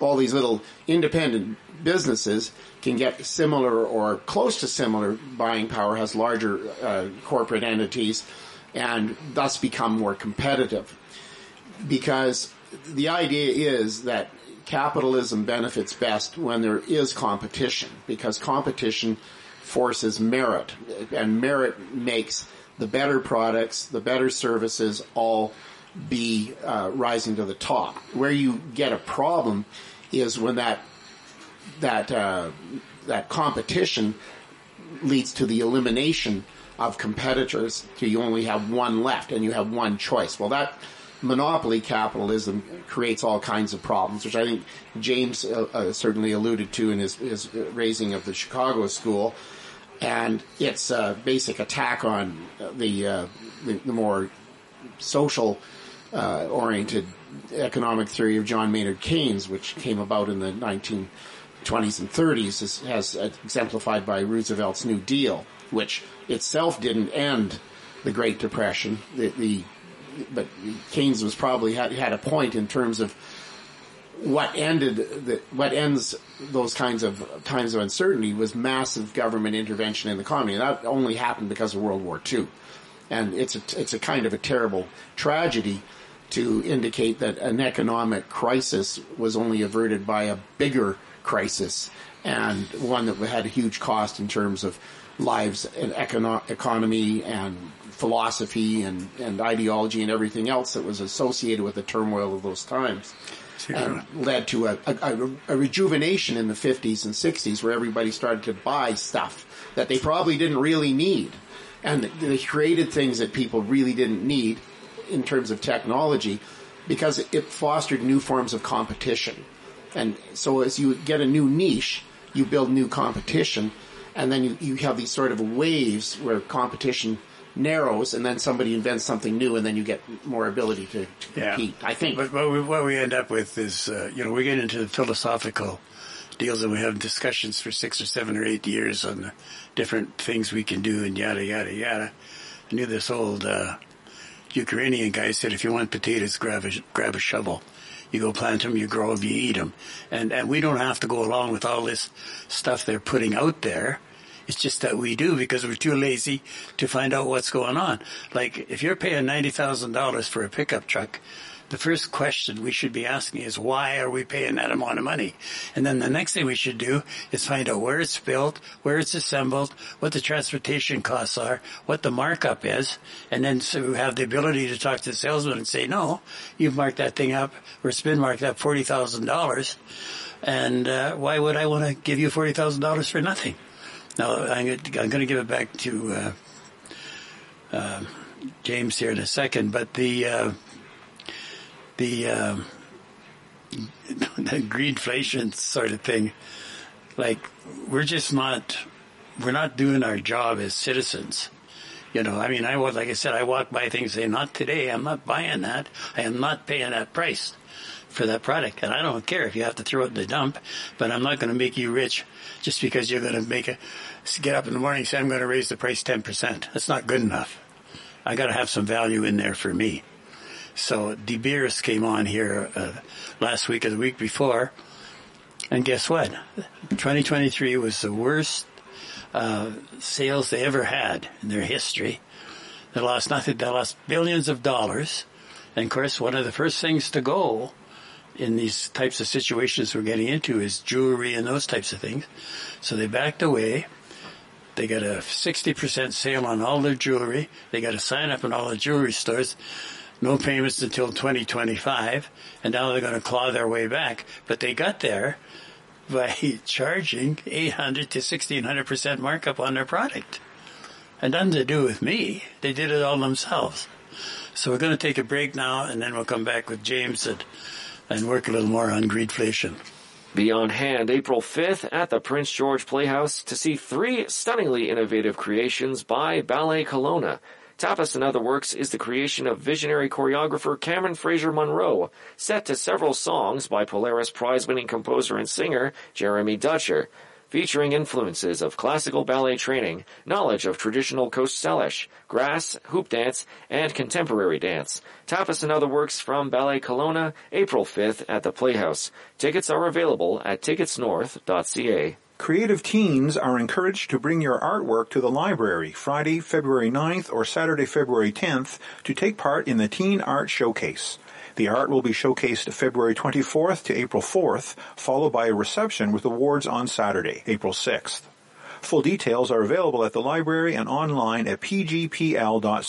all these little independent businesses can get similar or close to similar buying power as larger corporate entities and thus become more competitive. Because the idea is that capitalism benefits best when there is competition, because competition forces merit, and merit makes the better products, the better services all be rising to the top. Where you get a problem is when that competition leads to the elimination of competitors, so you only have one left and you have one choice. Well, that monopoly capitalism creates all kinds of problems, which I think James certainly alluded to in his raising of the Chicago school, and it's a basic attack on the more social oriented economic theory of John Maynard Keynes, which came about in the 1920s and 30s, as exemplified by Roosevelt's New Deal, which itself didn't end the Great Depression. But Keynes was probably had a point in terms of what ends those kinds of times of uncertainty was massive government intervention in the economy, and that only happened because of World War II. And it's a kind of a terrible tragedy to indicate that an economic crisis was only averted by a bigger crisis, and one that had a huge cost in terms of lives and economy and philosophy and ideology and everything else that was associated with the turmoil of those times. Sure. And led to a rejuvenation in the 50s and 60s where everybody started to buy stuff that they probably didn't really need. And they created things that people really didn't need in terms of technology because it fostered new forms of competition. And so as you get a new niche, you build new competition, and then you have these sort of waves where competition narrows, and then somebody invents something new, and then you get more ability to compete, I think. But what we end up with is, we get into the philosophical deals, and we have discussions for 6 or 7 or 8 years on the different things we can do, and yada, yada, yada. I knew this old Ukrainian guy said, if you want potatoes, grab a shovel. You go plant them, you grow them, you eat them. And we don't have to go along with all this stuff they're putting out there. It's just that we do because we're too lazy to find out what's going on. Like, if you're paying $90,000 for a pickup truck, the first question we should be asking is, why are we paying that amount of money? And then the next thing we should do is find out where it's built, where it's assembled, what the transportation costs are, what the markup is, and then so we have the ability to talk to the salesman and say, no, you've marked that thing up, or it's been marked up $40,000, and why would I want to give you $40,000 for nothing? Now, I'm going to give it back to James here in a second, but the greedflation sort of thing, like, we're not doing our job as citizens. Like I said, I walk by things and say, not today, I'm not buying that, I am not paying that price for that product, and I don't care if you have to throw it in the dump, but I'm not going to make you rich just because you're going to get up in the morning and say, I'm going to raise the price 10%. That's not good enough. I got to have some value in there for me. So De Beers came on here last week or the week before, and guess what? 2023 was the worst sales they ever had in their history. They lost nothing. They lost billions of dollars. And, of course, one of the first things to go in these types of situations we're getting into is jewelry and those types of things. So they backed away. They got a 60% sale on all their jewelry. They got a sign up in all the jewelry stores. No payments until 2025, and now they're going to claw their way back. But they got there by charging 800 to 1,600% markup on their product. And nothing to do with me. They did it all themselves. So we're going to take a break now, and then we'll come back with James and work a little more on greedflation. Be on hand April 5th at the Prince George Playhouse to see 3 stunningly innovative creations by Ballet Kelowna. Tapas and Other Works is the creation of visionary choreographer Cameron Fraser-Munro, set to several songs by Polaris prize-winning composer and singer Jeremy Dutcher, featuring influences of classical ballet training, knowledge of traditional Coast Salish, grass, hoop dance, and contemporary dance. Tapas and Other Works from Ballet Kelowna, April 5th at the Playhouse. Tickets are available at ticketsnorth.ca. Creative teams are encouraged to bring your artwork to the library Friday, February 9th or Saturday, February 10th to take part in the Teen Art Showcase. The art will be showcased February 24th to April 4th, followed by a reception with awards on Saturday, April 6th. Full details are available at the library and online at pgpl.ca.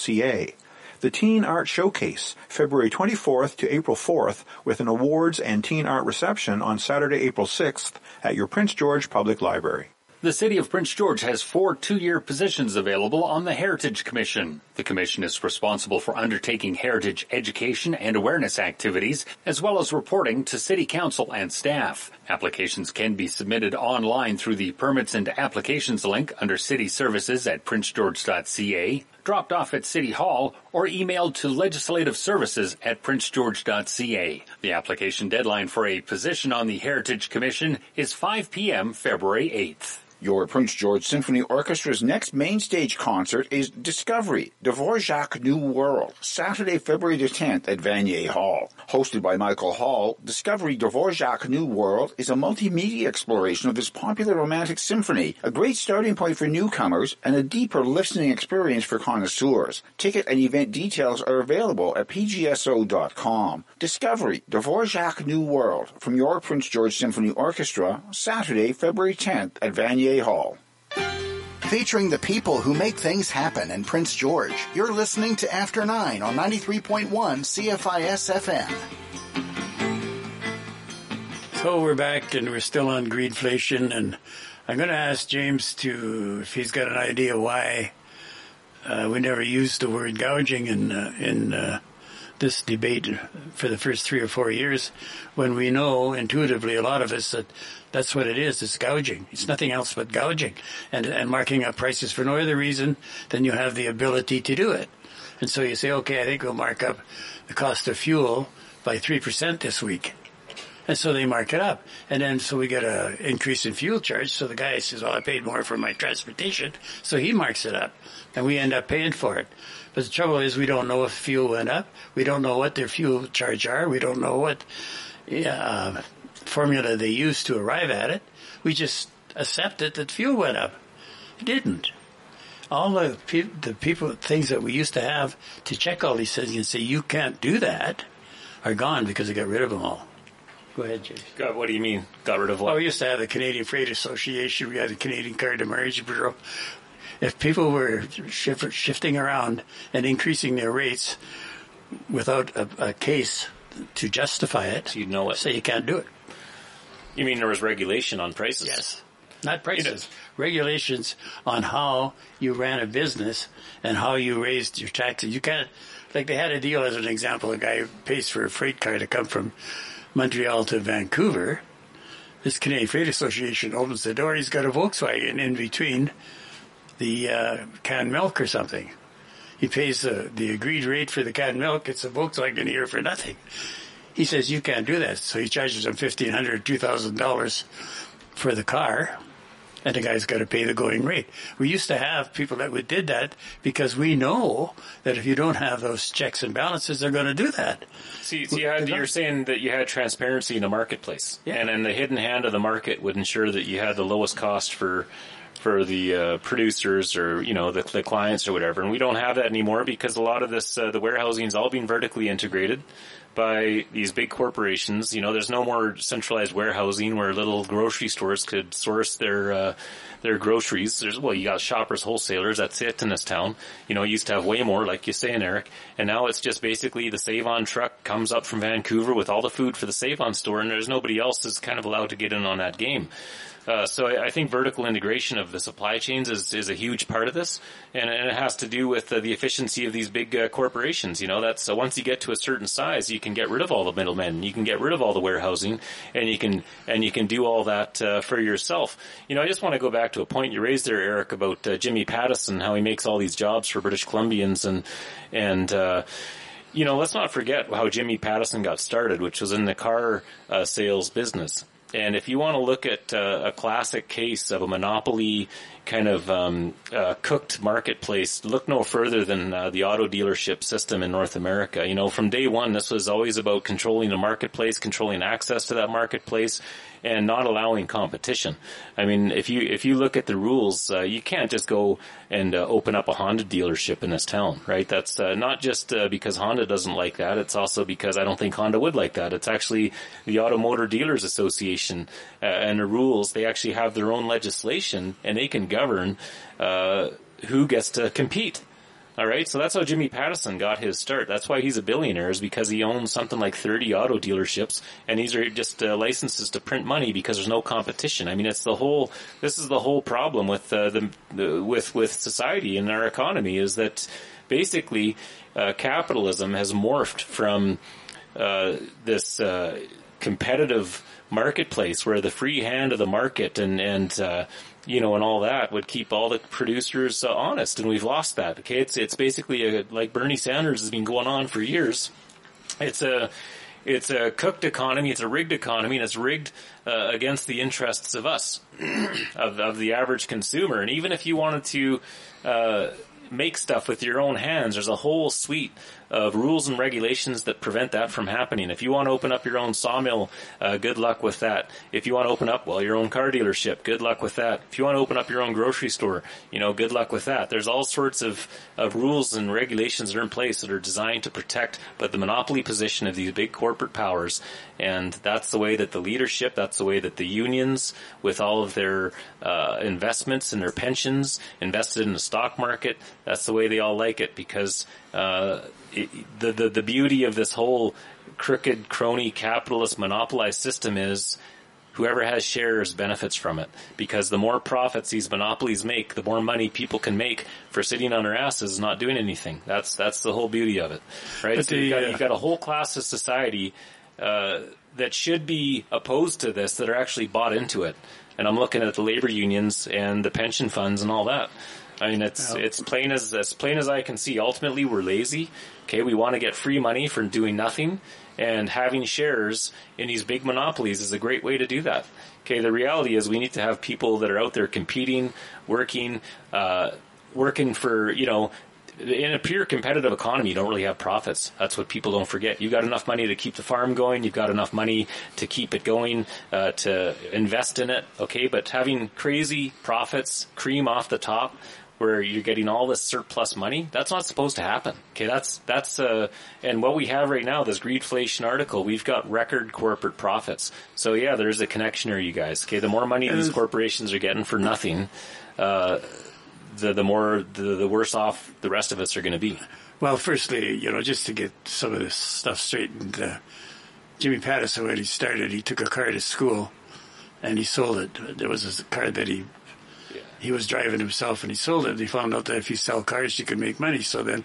The Teen Art Showcase, February 24th to April 4th, with an awards and teen art reception on Saturday, April 6th at your Prince George Public Library. The City of Prince George has 4 two-year positions available on the Heritage Commission. The commission is responsible for undertaking heritage education and awareness activities, as well as reporting to City Council and staff. Applications can be submitted online through the Permits and Applications link under City Services at princegeorge.ca, dropped off at City Hall, or emailed to legislativeservices@princegeorge.ca. The application deadline for a position on the Heritage Commission is 5 p.m. February 8th. Your Prince George Symphony Orchestra's next main stage concert is Discovery, Dvorak New World, Saturday, February the 10th at Vanier Hall. Hosted by Michael Hall, Discovery, Dvorak New World is a multimedia exploration of this popular romantic symphony, a great starting point for newcomers and a deeper listening experience for connoisseurs. Ticket and event details are available at pgso.com. Discovery, Dvorak New World, from your Prince George Symphony Orchestra, Saturday, February 10th at Vanier Hall. Featuring the people who make things happen in Prince George. You're listening to After 9 on 93.1 CFIS-FM. So we're back and we're still on greedflation, and I'm going to ask James if he's got an idea why we never used the word gouging in this debate for the first 3 or 4 years when we know intuitively, a lot of us, that that's what it is. It's gouging. It's nothing else but gouging and marking up prices for no other reason than you have the ability to do it. And so you say, okay, I think we'll mark up the cost of fuel by 3% this week. And so they mark it up. And then so we get an increase in fuel charge. So the guy says, well, I paid more for my transportation. So he marks it up. And we end up paying for it. But the trouble is we don't know if fuel went up. We don't know what their fuel charge are. We don't know what formula they used to arrive at it. We just accept it that fuel went up. It didn't. All the things that we used to have to check all these things and say you can't do that are gone because they got rid of them all. Go ahead, James. God, what do you mean, got rid of what? Oh, we used to have the Canadian Freight Association. We had the Canadian Car Demurrage Bureau. If people were shifting around and increasing their rates without a case to justify it, so you'd know it. So you can't do it. You mean there was regulation on prices? Yes. Not prices. Regulations on how you ran a business and how you raised your taxes. You can't, like they had a deal as an example, a guy who pays for a freight car to come from Montreal to Vancouver. This Canadian Freight Association opens the door. He's got a Volkswagen in between the canned milk or something. He pays the agreed rate for the canned milk. It's a Volkswagen here for nothing. He says, you can't do that. So he charges them $1,500, $2,000 for the car, and the guy's got to pay the going rate. We used to have people that did that because we know that if you don't have those checks and balances, they're going to do that. So you're saying that you had transparency in the marketplace, yeah. And then the hidden hand of the market would ensure that you had the lowest cost for the producers or, you know, the clients or whatever. And we don't have that anymore because a lot of this, the warehousing is all being vertically integrated by these big corporations. You know, there's no more centralized warehousing where little grocery stores could source their groceries. You got shoppers, wholesalers, that's it in this town. You know, you used to have way more, like you're saying, Eric. And now it's just basically the Save-On truck comes up from Vancouver with all the food for the Save-On store, and there's nobody else that's kind of allowed to get in on that game. So I think vertical integration of the supply chains is a huge part of this, and it has to do with the efficiency of these big corporations. You know, that's once you get to a certain size, you can get rid of all the middlemen, you can get rid of all the warehousing, and you can do all that for yourself. You know, I just want to go back to a point you raised there, Eric, about Jimmy Pattison, how he makes all these jobs for British Columbians, and you know, let's not forget how Jimmy Pattison got started, which was in the car sales business. And if you want to look at a classic case of a monopoly kind of cooked marketplace, look no further than the auto dealership system in North America. You know, from day one, this was always about controlling the marketplace, controlling access to that marketplace, and not allowing competition. I mean, if you look at the rules, you can't just go and open up a Honda dealership in this town, right? That's not just because Honda doesn't like that. It's also because I don't think Honda would like that. It's actually the Automotive Dealers Association and the rules. They actually have their own legislation, and they can govern who gets to compete. All right, so that's how Jimmy Pattison got his start. That's why he's a billionaire, is because he owns something like 30 auto dealerships, and these are just licenses to print money because there's no competition. I mean, this is the whole problem with with society and our economy, is that basically capitalism has morphed from this competitive marketplace where the free hand of the market and you know, and all that would keep all the producers honest, and we've lost that. Okay, it's basically like Bernie Sanders has been going on for years. It's a cooked economy, it's a rigged economy, and it's rigged against the interests of us, of the average consumer. And even if you wanted to make stuff with your own hands, there's a whole suite of rules and regulations that prevent that from happening. If you want to open up your own sawmill, good luck with that. If you want to open up, your own car dealership, good luck with that. If you want to open up your own grocery store, you know, good luck with that. There's all sorts of rules and regulations that are in place that are designed to protect, but the monopoly position of these big corporate powers, and that's the way that the leadership, that's the way that the unions, with all of their investments and their pensions invested in the stock market, that's the way they all like it, because the beauty of this whole crooked, crony, capitalist, monopolized system is Whoever has shares benefits from it, because the more profits these monopolies make, the more money people can make for sitting on their asses and not doing anything. That's the whole beauty of it, right? But so you've got a whole class of society that should be opposed to this that are actually bought into it. And I'm looking at the labor unions and the pension funds and all that. I mean, it's plain as I can see. Ultimately, we're lazy. Okay, we want to get free money for doing nothing, and having shares in these big monopolies is a great way to do that. Okay, the reality is we need to have people that are out there competing, working for, you know, in a pure competitive economy, you don't really have profits. That's what people don't forget. You've got enough money to keep the farm going. You've got enough money to keep it going, to invest in it. Okay, but having crazy profits, cream off the top, where you're getting all this surplus money, that's not supposed to happen. Okay, that's and what we have right now, this greedflation article, we've got record corporate profits. So yeah, there's a connection here, you guys. Okay, the more money these corporations are getting for nothing, the worse off the rest of us are going to be. Well, firstly, you know, just to get some of this stuff straightened, Jimmy Pattison, when he started, he took a car to school and he sold it. There was a car that he was driving himself and he sold it. He found out that if you sell cars, you can make money. So then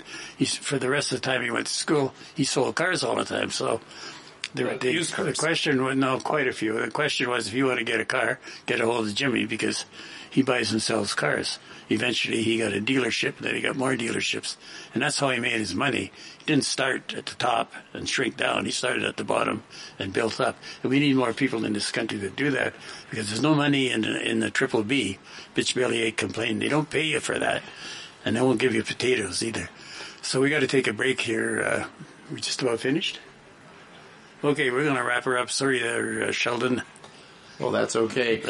for the rest of the time he went to school, he sold cars all the time. So the question was, no, quite a few. The question was, if you want to get a car, get a hold of Jimmy, because he buys and sells cars. Eventually he got a dealership, then he got more dealerships. And that's how he made his money. He didn't start at the top and shrink down. He started at the bottom and built up. And we need more people in this country that do that, because there's no money in the triple B. Bitch Bellyache complained, they don't pay you for that. And they won't give you potatoes either. So we got to take a break here. We're just about finished. Okay, we're going to wrap her up. Sorry there, Sheldon. Well, that's okay.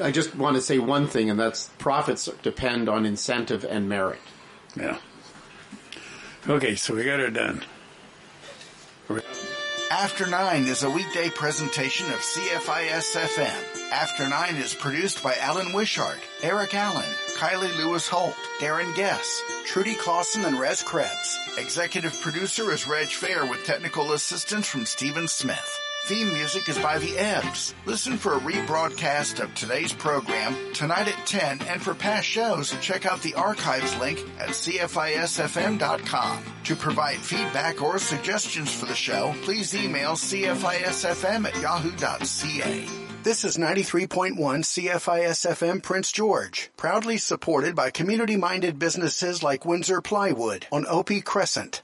I just want to say one thing, and that's profits depend on incentive and merit. Yeah. Okay, so we got her done. After 9 is a weekday presentation of CFIS-FM. After 9 is produced by Alan Wishart, Eric Allen, Kylie Lewis-Holt, Darren Guess, Trudy Clausen, and Rez Krebs. Executive producer is Reg Fair, with technical assistance from Stephen Smith. Theme music is by The Ebbs. Listen for a rebroadcast of today's program tonight at 10, and for past shows, check out the archives link at CFISFM.com. To provide feedback or suggestions for the show, please email CFISFM@yahoo.ca. This is 93.1 CFIS-FM Prince George, proudly supported by community-minded businesses like Windsor Plywood on Opie Crescent.